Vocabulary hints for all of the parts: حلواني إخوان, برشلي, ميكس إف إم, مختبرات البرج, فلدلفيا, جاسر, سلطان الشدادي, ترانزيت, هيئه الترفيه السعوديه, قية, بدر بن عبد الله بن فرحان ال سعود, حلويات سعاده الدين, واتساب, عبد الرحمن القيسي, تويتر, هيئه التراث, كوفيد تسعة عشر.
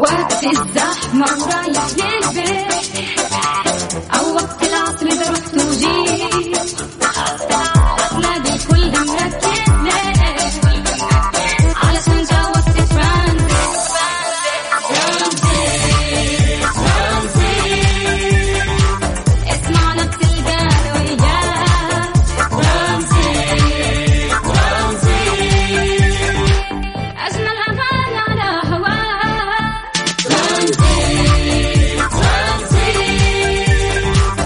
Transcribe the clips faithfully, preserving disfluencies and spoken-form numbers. وقت الزحمة ورايح للبيت أو وقت العصر إذا رحت وجيت أغلبي كلها مركزة علشان جاوزت ترانزيت. ترانزيت ترانزيت اسمعنا بتلقانا وياك. ترانزيت ترانزيت أجمل أغاني على هواك. ترانزيت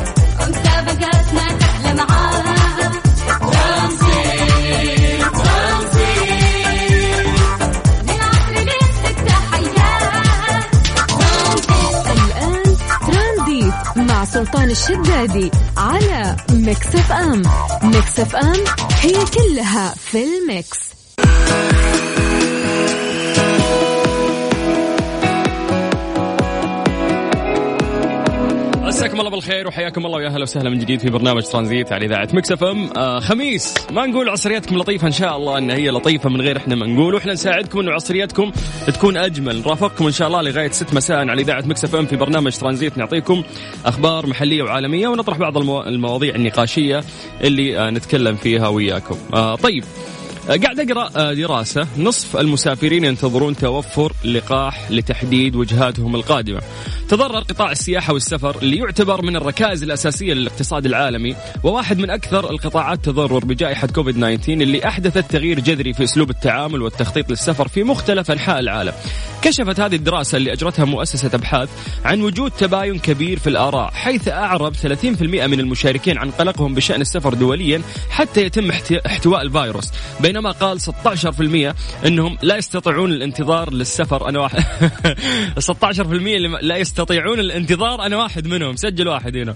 ترانزيت ومسابقاتنا تحلى معاك. ترانزيت ترانزيت من عطر ليلتك تحياك. ترانزيت. الآن ترانزيت مع سلطان الشدادي على ميكس إف إم. ميكس إف إم هي كلها في الميكس. مساكم الله بالخير وحياكم الله ويا اهلا وسهلا من جديد في برنامج ترانزيت على اذاعه ميكس إف إم. آه خميس ما نقول عصرياتكم لطيفه، ان شاء الله ان هي لطيفه من غير احنا ما نقول، واحنا نساعدكم انه عصرياتكم تكون اجمل. نرافقكم ان شاء الله لغايه ستة مساء على اذاعه ميكس إف إم في برنامج ترانزيت، نعطيكم اخبار محليه وعالميه ونطرح بعض المو... المواضيع النقاشيه اللي آه نتكلم فيها وياكم. آه طيب قاعد أقرأ دراسة نصف المسافرين ينتظرون توفر لقاح لتحديد وجهاتهم القادمة. تضرر قطاع السياحة والسفر اللي يعتبر من الركائز الأساسية للاقتصاد العالمي، وواحد من أكثر القطاعات تضرر بجائحة كوفيد تسعة عشر اللي أحدثت تغيير جذري في أسلوب التعامل والتخطيط للسفر في مختلف أنحاء العالم. كشفت هذه الدراسة اللي أجرتها مؤسسة أبحاث عن وجود تباين كبير في الآراء، حيث أعرب ثلاثين بالمئة من المشاركين عن قلقهم بشأن السفر دوليا حتى يتم احتواء الفيروس، بينما قال ستة عشر بالمئة أنهم لا يستطيعون الانتظار للسفر. أنا واحد ستة عشر بالمئة لا يستطيعون الانتظار، أنا واحد منهم. سجل واحد هنا.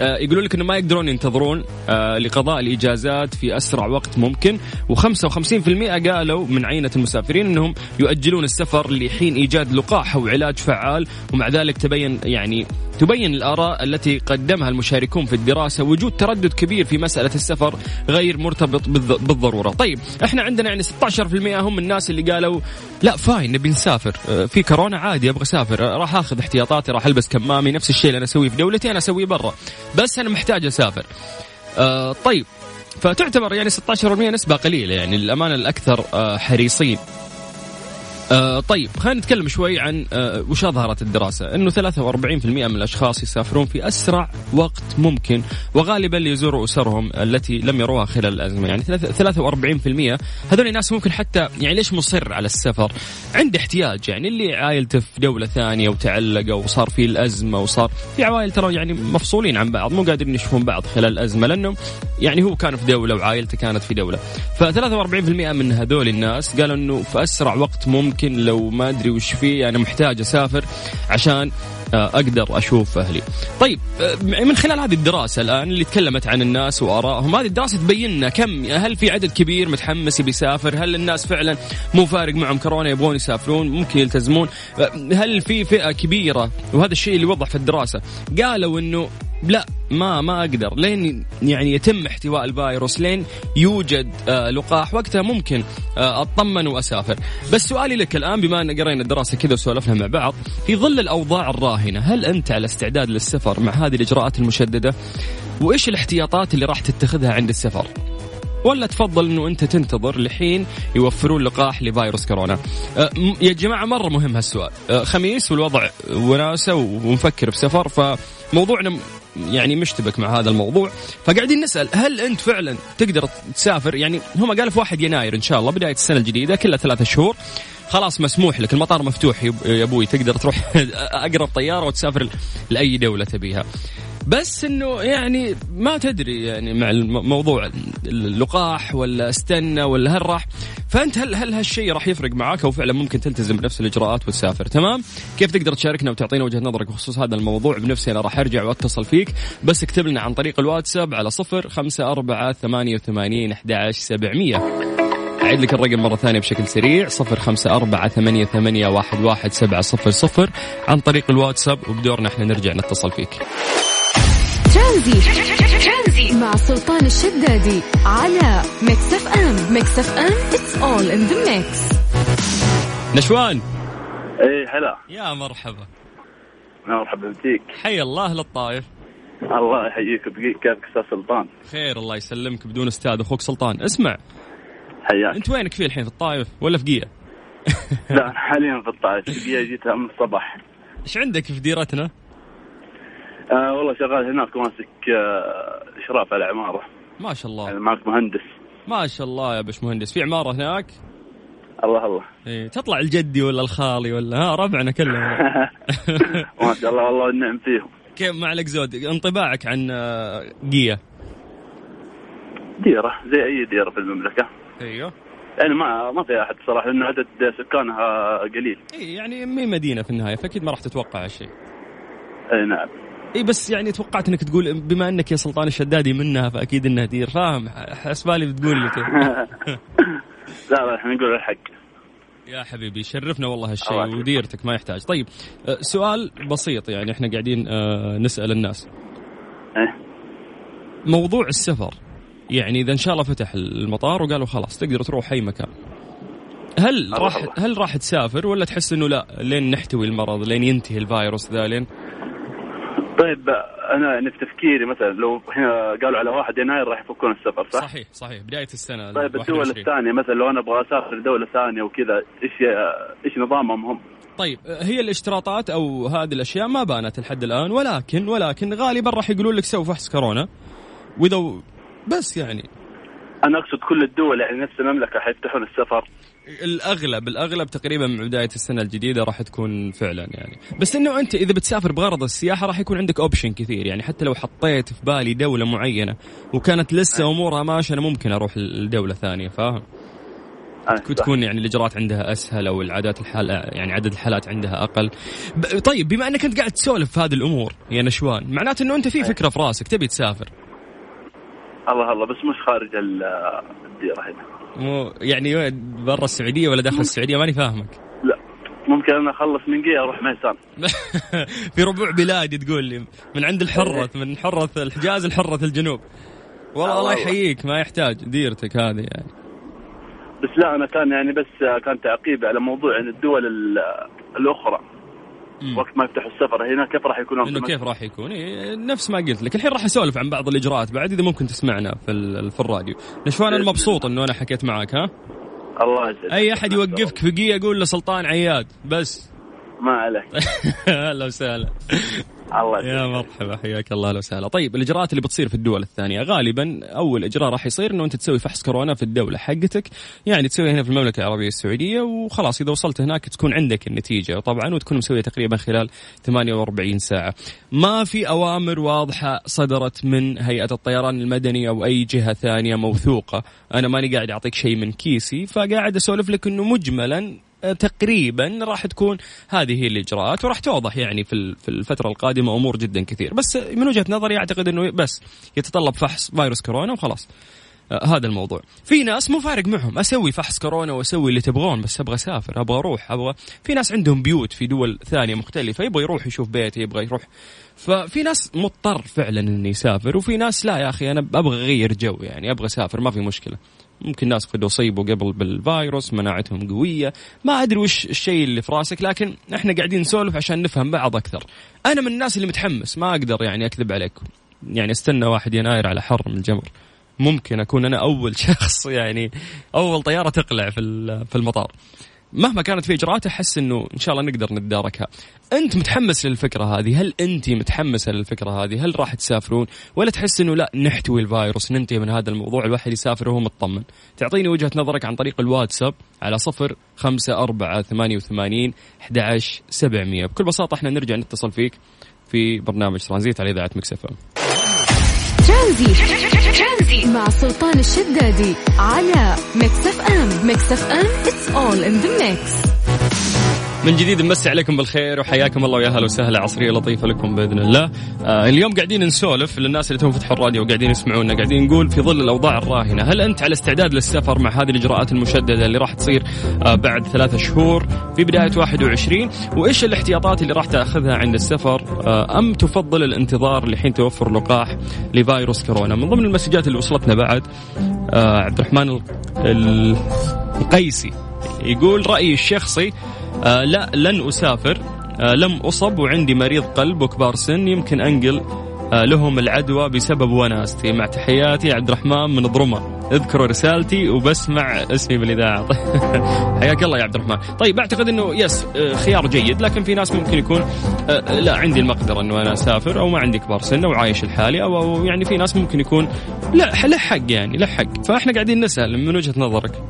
آه يقولوا لك أنه ما يقدرون ينتظرون آه لقضاء الإجازات في أسرع وقت ممكن، وخمسة وخمسين بالمئة قالوا من عينة المسافرين أنهم يؤجلون السفر لحين إيجاد لقاح أو علاج فعال. ومع ذلك تبين يعني تبين الآراء التي قدمها المشاركون في الدراسة وجود تردد كبير في مسألة السفر غير مرتبط بالضرورة. طيب احنا عندنا يعني ستة عشر بالمئة هم الناس اللي قالوا لا فاين نبي نسافر، في كورونا عادي أبغى أسافر، راح أخذ احتياطاتي، راح ألبس كمامي، نفس الشيء اللي أنا أسويه في دولتي أنا أسويه برا، بس أنا محتاج أسافر. آه طيب فتعتبر يعني ستة عشر بالمئة نسبة قليلة يعني للأمانة الأكثر آه حريصين. آه طيب خلينا نتكلم شوي عن آه وش أظهرت الدراسة. إنه ثلاثة وأربعين بالمئة من الأشخاص يسافرون في أسرع وقت ممكن، وغالبا ليزوروا أسرهم التي لم يروها خلال الأزمة. يعني ثلاثة وأربعين بالمئة هذول الناس ممكن حتى يعني ليش مصر على السفر، عنده احتياج، يعني اللي عائلته في دولة ثانية وتعلقوا وصار في الأزمة، وصار في عوائل ترى يعني مفصولين عن بعض، مو قادرين يشوفون بعض خلال الأزمة لأنه يعني هو كان في دولة وعائلته كانت في دولة. فثلاثة وأربعين بالمئة من هذول الناس قالوا إنه في أسرع وقت ممكن ممكن لو ما أدري وش فيه أنا محتاج أسافر عشان أقدر أشوف أهلي. طيب من خلال هذه الدراسة الآن اللي تكلمت عن الناس وآرائهم، هذه الدراسة تبيننا كم، هل في عدد كبير متحمس بيسافر، هل الناس فعلا مو فارق معهم كورونا يبغون يسافرون ممكن يلتزمون، هل في فئة كبيرة، وهذا الشيء اللي وضح في الدراسة، قالوا إنه لا ما ما أقدر لين يعني يتم احتواء الفيروس، لين يوجد آه لقاح، وقتها ممكن آه أطمن وأسافر. بس سؤالي لك الآن، بما أن قرينا الدراسة كذا وسولفنا مع بعض، في ظل الأوضاع الراهنة هل أنت على استعداد للسفر مع هذه الإجراءات المشددة؟ وإيش الاحتياطات اللي راح تتخذها عند السفر؟ ولا تفضل أنه أنت تنتظر لحين يوفرون لقاح لفيروس كورونا؟ أه يا جماعة مرة مهم هالسؤال. أه خميس والوضع وناسة ونفكر بسفر، فموضوعنا يعني مشتبك مع هذا الموضوع، فقاعدين نسأل هل أنت فعلا تقدر تسافر؟ يعني هم قالوا في واحد يناير إن شاء الله بداية السنة الجديدة كلها ثلاثة شهور خلاص مسموح لك، المطار مفتوح يا أبوي، تقدر تروح أقرب طيارة وتسافر لأي دولة تبيها. بس انه يعني ما تدري يعني مع الموضوع اللقاح ولا استنى ولا هل راح، فانت هل هل هالشيء راح يفرق معاك او فعلا ممكن تلتزم بنفس الاجراءات وتسافر؟ تمام، كيف تقدر تشاركنا وتعطينا وجهة نظرك بخصوص هذا الموضوع؟ بنفسي انا راح ارجع واتصل فيك، بس اكتب لنا عن طريق الواتساب على صفر خمسة أربعة ثمانية ثمانية واحد واحد سبعمية. اعيد لك الرقم مره ثانيه بشكل سريع، صفر خمسة أربعة ثمانية ثمانية واحد واحد سبعة صفر صفر عن طريق الواتساب، وبدورنا احنا نرجع نتصل فيك. ترانزيت مع سلطان الشدادي على ميكس إف إم. ميكس إف إم it's all in the mix. نشوان ايه هلا يا مرحبا. مرحبا بك. حي الله للطائف. الله يحييك ويبقيك. كيفك استاذ سلطان؟ خير الله يسلمك. بدون استاذ اخوك سلطان. اسمع حياك. انت وينك فيه الحين، في الطائف ولا في قية؟ لا حاليا في الطائف. قية جيتها من الصباح. ايش عندك في ديرتنا؟ آه والله شغال هناك وماسك آه اشراف على عمارة. ما شاء الله. معك مهندس. ما شاء الله يا باش مهندس. في عمارة هناك؟ الله الله. إيه تطلع الجدي ولا الخالي ولا ها ربعنا كلهم. ما شاء الله والله النعم فيهم. كيف ما عليك زود انطباعك عن قية؟ ديرة زي أي ديرة في المملكة. أيوه. يعني ما ما في أحد صراحة لأن عدد سكانها قليل. إيه يعني مي مدينة في النهاية فأكيد ما راح تتوقع هالشيء. أي نعم. إيه بس يعني توقعت إنك تقول بما إنك يا سلطان الشدادي منها فأكيد إنها دير، فاهم؟ حسبالي بتقول لك. لا لا احنا نقول الحق يا حبيبي. شرفنا والله هالشيء وديرتك ما يحتاج. طيب سؤال بسيط يعني احنا قاعدين نسأل الناس. اه؟ موضوع السفر يعني إذا إن شاء الله فتح المطار وقالوا خلاص تقدر تروح أي مكان، هل راح هل راح تسافر ولا تحس إنه لا لين نحتوي المرض لين ينتهي الفيروس ذا لين؟ طيب أنا يعني في تفكيري مثلا لو هنا قالوا على واحد يناير راح يفكون السفر صح؟ صحيح صحيح بداية السنة. طيب الدول الثانية مثلا لو أنا أبغى أسافر دولة ثانية وكذا إيش إيش نظامهم هم؟ طيب هي الاشتراطات أو هذه الأشياء ما بانت لحد الآن، ولكن ولكن غالبا راح يقولون لك سوي فحص كورونا وإذا بس يعني أنا أقصد كل الدول يعني نفس المملكة حيفتحون السفر. الأغلب الأغلب تقريبا من بداية السنة الجديدة راح تكون فعلا يعني، بس إنه أنت إذا بتسافر بغرض السياحة راح يكون عندك أوبشن كثير يعني. حتى لو حطيت في بالي دولة معينة وكانت لسه أمورها ماشية أنا ممكن أروح لدولة ثانية، فاهم؟ تكون يعني الإجراءات عندها أسهل أو العادات الحال يعني عدد الحالات عندها أقل. ب... طيب بما أنك أنت قاعد تسولف في هذه الأمور يا نشوان معناته إنه أنت في فكرة في راسك تبي تسافر. الله الله بس مش خارج الديرة هنا. مو يعني برا السعودية ولا داخل السعودية ماني فاهمك. لا ممكن أنا أخلص من قية أروح ميسان. في ربوع بلادي تقول لي من عند الحرة، من حرة الحجاز الحرة الجنوب. والله الله يحييك ما يحتاج ديرتك هذه يعني. بس لا أنا كان يعني بس كان تعقيب على موضوع عن الدول الأخرى مم. وقت ما يفتحوا السفر هنا كيف راح يكون؟ إنه كيف راح يكون؟ إيه نفس ما قلت لك. الحين راح أسولف عن بعض الإجراءات بعد إذا ممكن تسمعنا في في الراديو. نشوان أنا مبسوط إنه أنا حكيت معك. ها الله يسلمك. أي أحد يوقفك في قية يقول له سلطان عياد بس ما عليك. هلا وسهلا. الله يسلمك. يا مرحبا حياك الله. هلا وسهلا. طيب الإجراءات اللي بتصير في الدول الثانية غالبا أول إجراء راح يصير إنه أنت تسوي فحص كورونا في الدولة حقتك، يعني تسوي هنا في المملكة العربية السعودية وخلاص إذا وصلت هناك تكون عندك النتيجة طبعا وتكون مسوية تقريبا خلال ثمانية وأربعين ساعة. ما في أوامر واضحة صدرت من هيئة الطيران المدني أو أي جهة ثانية موثوقة. أنا ماني قاعد أعطيك شيء من كيسي فقاعد أسولف لك إنه مجملا تقريبا راح تكون هذه الإجراءات وراح توضح يعني في في الفترة القادمة أمور جدا كثير. بس من وجهة نظري أعتقد أنه بس يتطلب فحص فيروس كورونا وخلاص. آه هذا الموضوع. في ناس مو فارق معهم أسوي فحص كورونا وأسوي اللي تبغون بس أبغى أسافر أبغى أروح أبغى. في ناس عندهم بيوت في دول ثانية مختلفة يبغى يروح يشوف بيته يبغى يروح. ففي ناس مضطر فعلا أن يسافر وفي ناس لا يا أخي أنا أبغى أغير جو يعني أبغى أسافر ما في مشكلة. ممكن ناس قد أصيبوا قبل بالفيروس مناعتهم قوية ما أدري وش الشيء اللي في راسك، لكن إحنا قاعدين نسولف عشان نفهم بعض أكثر. أنا من الناس اللي متحمس ما أقدر يعني أكذب عليكم يعني استنى واحد يناير على حر من الجمر ممكن أكون أنا أول شخص يعني أول طيارة تقلع في في المطار. مهما كانت في إجراءات أحس إنه إن شاء الله نقدر نتداركها. أنت متحمس للفكرة هذه؟ هل أنت متحمسة للفكرة هذه؟ هل راح تسافرون ولا تحس إنه لا نحتوي الفيروس ننتهي من هذا الموضوع الواحد يسافر وهو مطمن؟ تعطيني وجهة نظرك عن طريق الواتساب على صفر خمسة أربعة ثمانية وثمانين أحداعش سبعمية. بكل بساطة إحنا نرجع نتصل فيك في برنامج ترانزيت على إذاعة ميكس إف إم. ترانزيت مع سلطان الشدادي على ميكس إف إم. ميكس إف إم it's all in the mix. من جديد نمسي عليكم بالخير وحياكم الله ويا هلا وسهلا. عصرية لطيفة لكم بإذن الله. آه اليوم قاعدين نسولف للناس اللي توم فتحوا الراديو وقاعدين يسمعونا قاعدين نقول في ظل الأوضاع الراهنة هل أنت على استعداد للسفر مع هذه الإجراءات المشددة اللي راح تصير آه بعد ثلاثة شهور في بداية واحد وعشرين، وإيش الاحتياطات اللي راح تأخذها عند السفر، آه أم تفضل الانتظار لحين توفر لقاح لفيروس كورونا؟ من ضمن المسجات اللي وصلتنا بعد آه عبد الرحمن القيسي يقول رأيي الشخصي آه لا لن أسافر، آه لم أصب وعندي مريض قلب وكبار سن يمكن أنقل آه لهم العدوى بسبب وناستي. مع تحياتي عبد الرحمن من ضرمة. اذكروا رسالتي وبسمع اسمي بالإذاعة. حياك الله يا عبد الرحمن. طيب أعتقد أنه يس خيار جيد، لكن في ناس ممكن يكون آه لا عندي المقدرة أنه أنا أسافر، أو ما عندي كبار سن وعايش الحالي، أو يعني في ناس ممكن يكون لا لحق يعني لحق. فإحنا قاعدين نسأل من وجهة نظرك،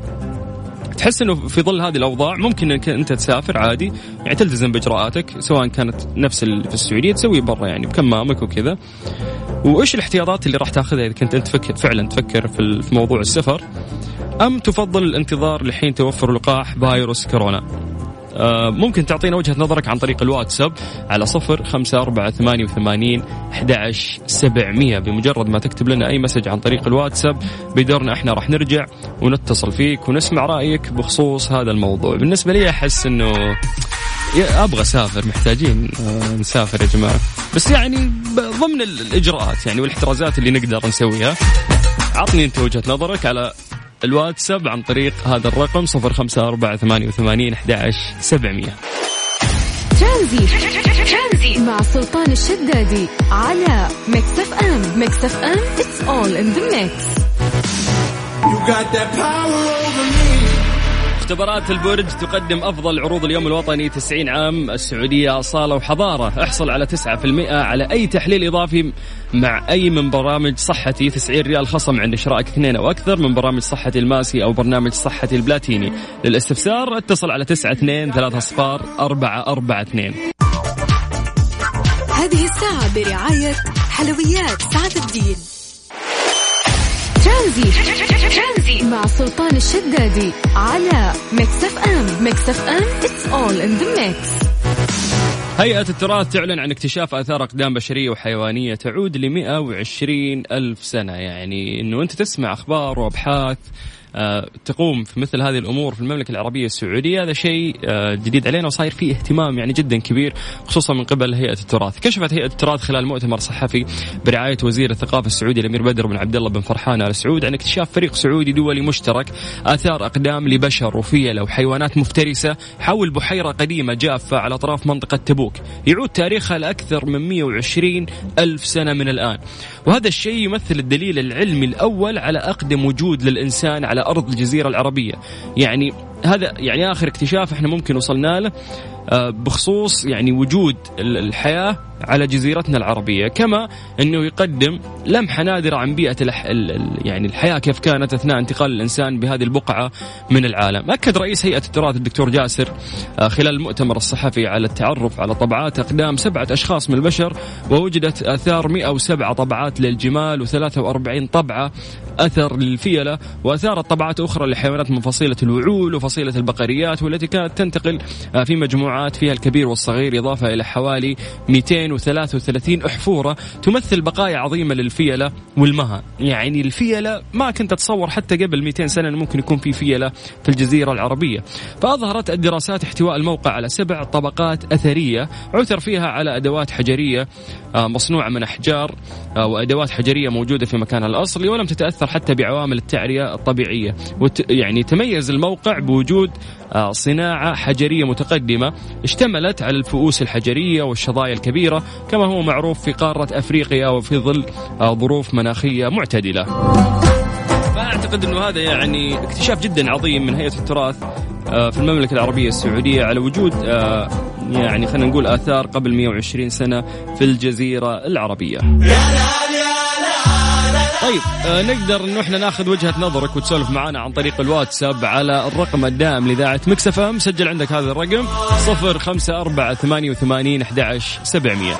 تحس أنه في ظل هذه الأوضاع ممكن أنك أنت تسافر عادي، يعني تلتزم بإجراءاتك سواء كانت نفس في السعودية تسوي برا يعني بكمامك وكذا، وإيش الاحتياطات اللي راح تأخذها إذا كنت أنت فكر فعلا تفكر في موضوع السفر، أم تفضل الانتظار لحين توفر لقاح فيروس كورونا؟ ممكن تعطينا وجهة نظرك عن طريق الواتساب على صفر خمسة أربعة ثمانية وثمانين أحد عشر سبعمية. بمجرد ما تكتب لنا أي مسج عن طريق الواتساب بدورنا إحنا راح نرجع ونتصل فيك ونسمع رأيك بخصوص هذا الموضوع. بالنسبة لي أحس إنه أبغى أسافر، محتاجين نسافر يا جماعة، بس يعني ضمن الإجراءات يعني والاحترازات اللي نقدر نسويها. عطني أنت وجهة نظرك على الواتساب عن طريق هذا الرقم صفر خمسة أربعة ثمانية وثمانين أحد عشر سبعمية. ترانزيت مع سلطان الشدادي على ميكس إف إم. ميكس إف إم it's all in the mix. You got that power over me. مختبرات البرج تقدم أفضل عروض اليوم الوطني تسعين عام السعودية أصالة وحضارة. احصل على تسعة بالمئة على أي تحليل إضافي مع أي من برامج صحتي. تسعين ريال خصم عند شرائك اثنين أو أكثر من برامج صحتي الماسي أو برنامج صحتي البلاتيني. للاستفسار اتصل على تسعة اثنين ثلاثة صفر أربعة أربعة اثنين. هذه الساعة برعاية حلويات سعاده الدين. ترانزيت مع سلطان الشدادي على ميكس إف إم. ميكس إف إم it's all in the mix. هيئه التراث تعلن عن اكتشاف آثار أقدام بشرية وحيوانية تعود ل مئة وعشرين ألف سنة. يعني إنه أنت تسمع أخبار وأبحاث أه تقوم في مثل هذه الأمور في المملكة العربية السعودية، هذا شيء أه جديد علينا وصاير فيه اهتمام يعني جدا كبير، خصوصا من قبل هيئة التراث. كشفت هيئة التراث خلال مؤتمر صحفي برعاية وزير الثقافة السعودي الأمير بدر بن عبد الله بن فرحان ال سعود عن اكتشاف فريق سعودي دولي مشترك آثار أقدام لبشر وفيلة وحيوانات مفترسة حول بحيرة قديمة جافة على أطراف منطقة تبوك، يعود تاريخها لأكثر من مئة وعشرين ألف سنة من الآن. وهذا الشيء يمثل الدليل العلمي الأول على أقدم وجود للإنسان على أرض الجزيرة العربية. يعني هذا يعني آخر اكتشاف احنا ممكن وصلنا له بخصوص يعني وجود الحياة على جزيرتنا العربية، كما أنه يقدم لمحة نادرة عن بيئة يعني الحياة كيف كانت أثناء انتقال الإنسان بهذه البقعة من العالم. أكد رئيس هيئة التراث الدكتور جاسر خلال المؤتمر الصحفي على التعرف على طبعات أقدام سبعة أشخاص من البشر، ووجدت آثار مئة وسبعة طبعات للجمال وثلاثة وأربعين طبعة أثر للفيلة، وأثارت طبعات أخرى لحيوانات من فصيلة الوعول وفصيلة البقريات والتي كانت تنتقل في مجموعات فيها الكبير والصغير، إضافة إلى حوالي مئتين وثلاثة وثلاثين أحفورة تمثل بقايا عظيمة للفيلة والمها. يعني الفيلة ما كنت أتصور حتى قبل مئتين سنة ممكن يكون في فيلة في الجزيرة العربية. فأظهرت الدراسات احتواء الموقع على سبع طبقات أثرية عثر فيها على أدوات حجرية مصنوعة من أحجار وأدوات حجرية موجودة في مكانها الأصلي ولم تتأثر حتى بعوامل التعرية الطبيعية. يعني تميز الموقع بوجود صناعة حجرية متقدمة اشتملت على الفؤوس الحجرية والشظايا الكبيرة كما هو معروف في قارة أفريقيا وفي ظل ظروف مناخية معتدلة. فأعتقد أنه هذا يعني اكتشاف جدا عظيم من هيئة التراث في المملكة العربية السعودية على وجود يعني خلينا نقول آثار قبل مئة وعشرين سنة في الجزيرة العربية. طيب آه نقدر إنه إحنا ناخذ وجهة نظرك وتسولف معنا عن طريق الواتساب على الرقم الدائم لإذاعة ميكس إف إم. سجل عندك هذا الرقم صفر خمسة أربعة ثمانية وثمانين أحد عشر سبعمية.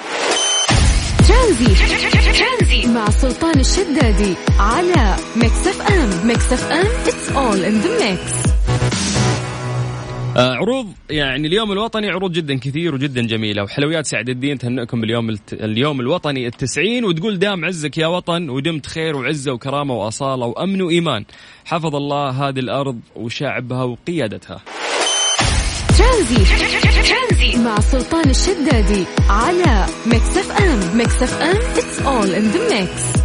ترانزيت مع سلطان الشدادي على ميكس إف إم. ميكس إف إم it's all in the mix. عروض يعني اليوم الوطني عروض جدا كثير وجدا جميلة، وحلويات سعاده الدين تهنئكم باليوم الت... اليوم الوطني التسعين، وتقول دام عزك يا وطن ودمت خير وعزة وكرامة وأصالة وأمن وإيمان، حفظ الله هذه الأرض وشعبها وقيادتها. ترانزيت مع سلطان الشدادي على ميكس إف إم. ميكس إف إم it's all in the mix.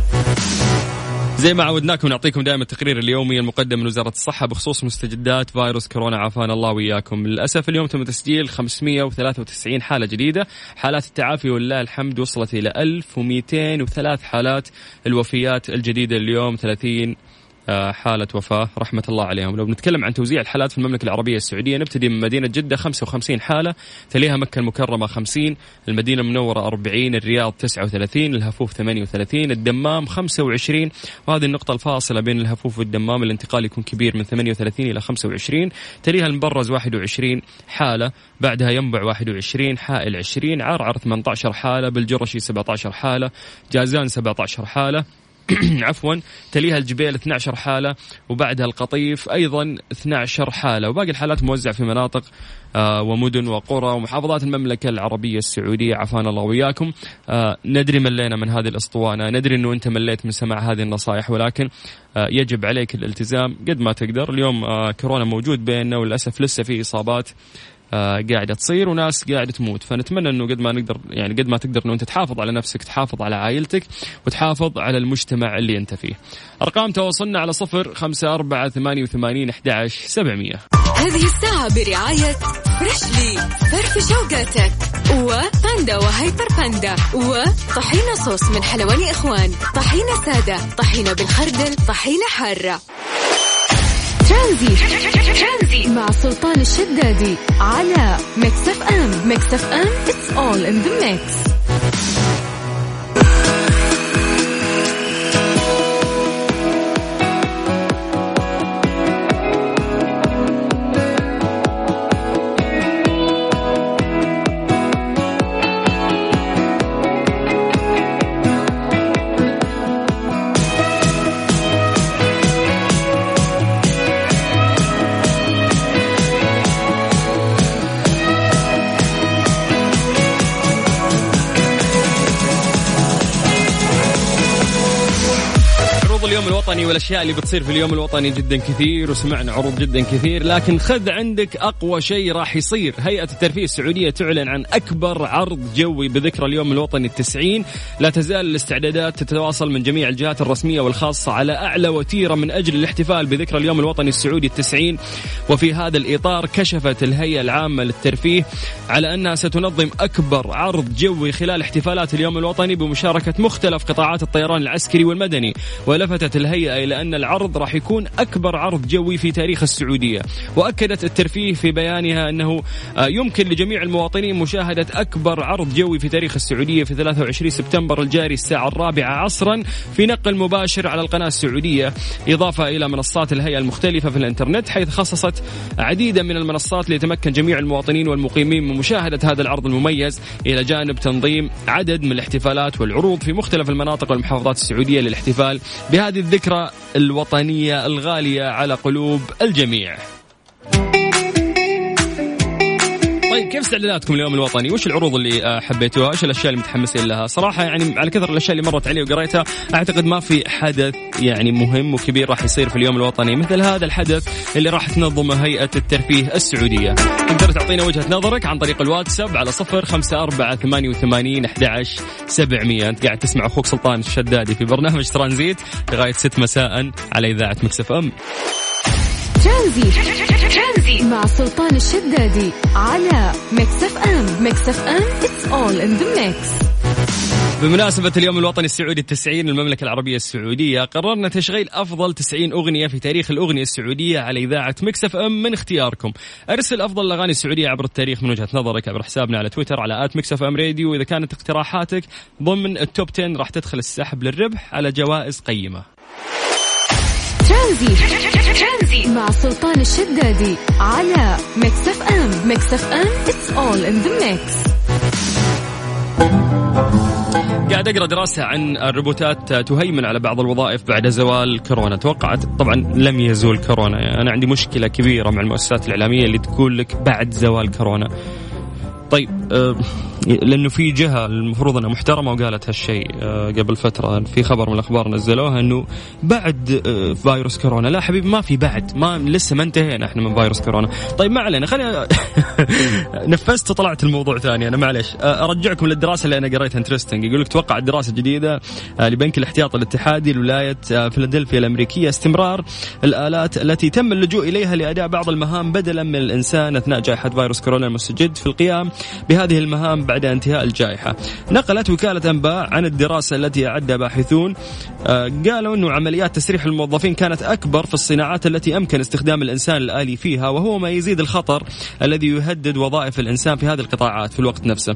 زي ما عودناكم نعطيكم دائما التقرير اليومي المقدم من وزارة الصحة بخصوص مستجدات فيروس كورونا عافانا الله وإياكم. للأسف اليوم تم تسجيل خمسمئة وثلاثة وتسعين حالة جديدة، حالات التعافي والله الحمد وصلت إلى ألف ومئتين وثلاثة حالات. الوفيات الجديدة اليوم ثلاثين حالة وفاة رحمة الله عليهم. لو بنتكلم عن توزيع الحالات في المملكة العربية السعودية، نبتدي من مدينة جدة خمسة وخمسين حالة، تليها مكة المكرمة خمسين، المدينة المنورة أربعين، الرياض تسعة وثلاثين، الهفوف ثمانية وثلاثين، الدمام خمسة وعشرين، وهذه النقطة الفاصلة بين الهفوف والدمام الانتقال يكون كبير من ثمانية وثلاثين إلى خمسة وعشرين، تليها المبرز واحد وعشرين حالة، بعدها ينبع واحد وعشرين، حائل عشرين، عرعر ثمانية عشر حالة، بالجرشي سبعة عشر حالة، جازان سبعة عشر حالة عفوا تليها الجبيل اثني عشر حالة، وبعدها القطيف أيضا اثني عشر حالة، وباقي الحالات موزعة في مناطق ومدن وقرى ومحافظات المملكة العربية السعودية عافانا الله وياكم. ندري ملينا من هذه الأسطوانة، ندري أنه أنت مليت من سماع هذه النصائح، ولكن يجب عليك الالتزام قد ما تقدر. اليوم كورونا موجود بيننا وللأسف لسه في إصابات قاعدة تصير وناس قاعدة تموت، فنتمنى أنه قد ما نقدر يعني قد ما تقدر أنه أنت تحافظ على نفسك، تحافظ على عائلتك، وتحافظ على المجتمع اللي أنت فيه. أرقام تواصلنا على صفر خمسة أربعة ثمانية وثمانين أحد عشر سبعمية. هذه الساعة برعاية برشلي، فرف شوقاتك، وباندا وهيبر باندا، وطحينة صوص من حلواني إخوان، طحينة سادة، طحينة بالخردل، طحينة حارة. ترانزيت مع سلطان الشدادي على ميكس إف إم. ميكس إف إم it's all in the mix. والأشياء اللي بتصير في اليوم الوطني جدا كثير، وسمعنا عروض جدا كثير، لكن خذ عندك أقوى شيء راح يصير. هيئة الترفيه السعودية تعلن عن أكبر عرض جوي بذكرى اليوم الوطني التسعين. لا تزال الاستعدادات تتواصل من جميع الجهات الرسمية والخاصة على أعلى وتيرة من أجل الاحتفال بذكرى اليوم الوطني السعودي التسعين. وفي هذا الإطار كشفت الهيئة العامة للترفيه على أنها ستنظم أكبر عرض جوي خلال احتفالات اليوم الوطني بمشاركة مختلف قطاعات الطيران العسكري والمدني. ولفتت الهيئة إلى أن العرض راح يكون أكبر عرض جوي في تاريخ السعودية. وأكدت الترفيه في بيانها أنه يمكن لجميع المواطنين مشاهدة أكبر عرض جوي في تاريخ السعودية في ثلاثة وعشرين سبتمبر الجاري الساعة الرابعة عصرا في نقل مباشر على القناة السعودية، إضافة إلى منصات الهيئة المختلفة في الإنترنت، حيث خصصت عديدا من المنصات ليتمكن جميع المواطنين والمقيمين من مشاهدة هذا العرض المميز، إلى جانب تنظيم عدد من الاحتفالات والعروض في مختلف المناطق والمحافظات السعودية للاحتفال بهذه الذكرى الوطنية الغالية على قلوب الجميع. طيب كيف استعداداتكم اليوم الوطني؟ وش العروض اللي حبيتوها؟ وش الأشياء اللي متحمسين لها؟ صراحة يعني على كثر الأشياء اللي مرت علي وقريتها أعتقد ما في حدث يعني مهم وكبير راح يصير في اليوم الوطني مثل هذا الحدث اللي راح تنظمه هيئة الترفيه السعودية. تقدر تعطينا وجهة نظرك عن طريق الواتساب على صفر خمسة أربعة ثمانية وثمانين أحد عشر سبعمية. أنت قاعد تسمع أخوك سلطان الشدادي في برنامج ترانزيت لغاية ست مساء على إذاعة ميكس إف إم. ترانزيت مع سلطان الشدادي على ميكس إف إم. ميكس إف إم it's all in the mix. بمناسبة اليوم الوطني السعودي التسعين، المملكة العربية السعودية قررنا تشغيل أفضل تسعين أغنية في تاريخ الأغنية السعودية على إذاعة ميكس إف إم من اختياركم. أرسل أفضل الأغاني السعودية عبر التاريخ من وجهة نظرك عبر حسابنا على تويتر على آت ميكس إف إم راديو، وإذا كانت اقتراحاتك ضمن التوب عشرة راح تدخل السحب للربح على جوائز قيمة. ترانزيت مع سلطان الشدادي على ميكس إف إم. ميكس إف إم it's all in the mix. قاعد أقرأ دراسة عن الروبوتات تهيمن على بعض الوظائف بعد زوال كورونا. توقعت طبعا لم يزول كورونا، أنا عندي مشكلة كبيرة مع المؤسسات الإعلامية اللي تقول لك بعد زوال كورونا. طيب لأنه في جهة المفروض أنها محترمة وقالت هالشيء قبل فترة في خبر من الأخبار نزلوها أنه بعد فيروس كورونا. لا حبيبي ما في بعد، ما لسه ما انتهينا احنا من فيروس كورونا. طيب ما علينا، خلينا نفست طلعت الموضوع ثاني. أنا معلش أرجعكم للدراسة اللي أنا قريتها انترستنج. يقول لك توقع الدراسة الجديدة لبنك الاحتياط الاتحادي لولاية فلدلفيا الأمريكية استمرار الآلات التي تم اللجوء إليها لأداء بعض المهام بدلا من الإنسان أثناء جائحة فيروس كورونا المستجد في القيام بهذه المهام بعد انتهاء الجائحة. نقلت وكالة أنباء عن الدراسة التي أعدها باحثون، قالوا أنه عمليات تسريح الموظفين كانت أكبر في الصناعات التي أمكن استخدام الإنسان الآلي فيها، وهو ما يزيد الخطر الذي يهدد وظائف الإنسان في هذه القطاعات في الوقت نفسه.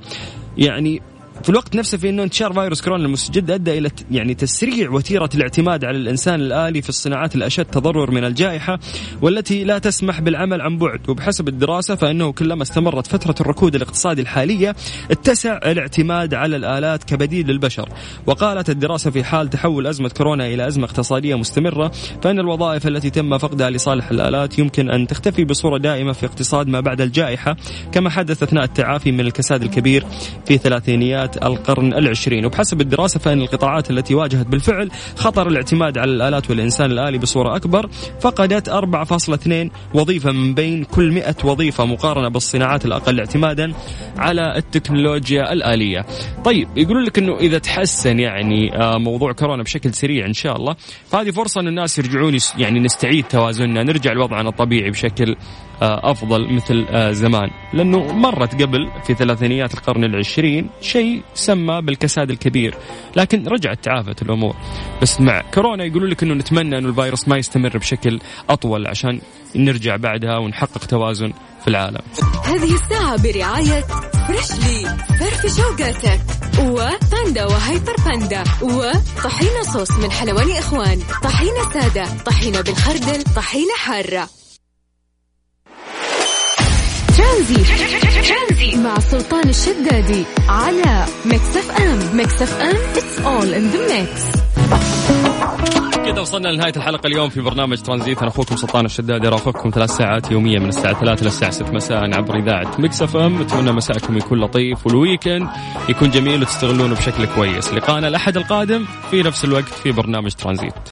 يعني في الوقت نفسه في أنه انتشار فيروس كورونا المستجد أدى إلى يعني تسريع وتيرة الاعتماد على الإنسان الآلي في الصناعات الأشد تضرر من الجائحة والتي لا تسمح بالعمل عن بعد. وبحسب الدراسة فإنه كلما استمرت فترة الركود الاقتصادي الحالية اتسع الاعتماد على الآلات كبديل للبشر. وقالت الدراسة في حال تحول أزمة كورونا إلى أزمة اقتصادية مستمرة فإن الوظائف التي تم فقدها لصالح الآلات يمكن أن تختفي بصورة دائمة في اقتصاد ما بعد الجائحة كما حدث أثناء التعافي من الكساد الكبير في ثلاثينيات القرن العشرين. وبحسب الدراسة فإن القطاعات التي واجهت بالفعل خطر الاعتماد على الآلات والإنسان الآلي بصورة أكبر فقدت أربعة فاصلة اثنين وظيفة من بين كل مئة وظيفة مقارنة بالصناعات الأقل اعتمادا على التكنولوجيا الآلية. طيب يقولون لك أنه إذا تحسن يعني موضوع كورونا بشكل سريع إن شاء الله فهذه فرصة أن الناس يرجعون يعني نستعيد توازننا، نرجع لوضعنا الطبيعي بشكل أفضل مثل زمان، لأنه مرت قبل في ثلاثينيات القرن العشرين شيء سمى بالكساد الكبير لكن رجعت تعافت الأمور. بس مع كورونا يقولون لك أنه نتمنى أنه الفيروس ما يستمر بشكل أطول عشان نرجع بعدها ونحقق توازن في العالم. هذه الساعة برعاية برشلي فرف شوقاتك وباندا وهايبر باندا وطحينة صوص من حلواني إخوان، طحينة سادة، طحينة بالخردل، طحينة حارة. ترانزيت مع سلطان الشدادي على ميكس إف إم. ميكس إف إم it's all in the mix. كده وصلنا لنهاية الحلقة اليوم في برنامج ترانزيت. أنا أخوكم سلطان الشدادي رافقكم ثلاث ساعات يوميا من الساعة ثلاثة إلى الساعة ستة مساء عبر إذاعة ميكس إف إم. أتمنى مساءكم يكون لطيف والويكند يكون جميل وتستغلونه بشكل كويس. لقاءنا الأحد القادم في نفس الوقت في برنامج ترانزيت.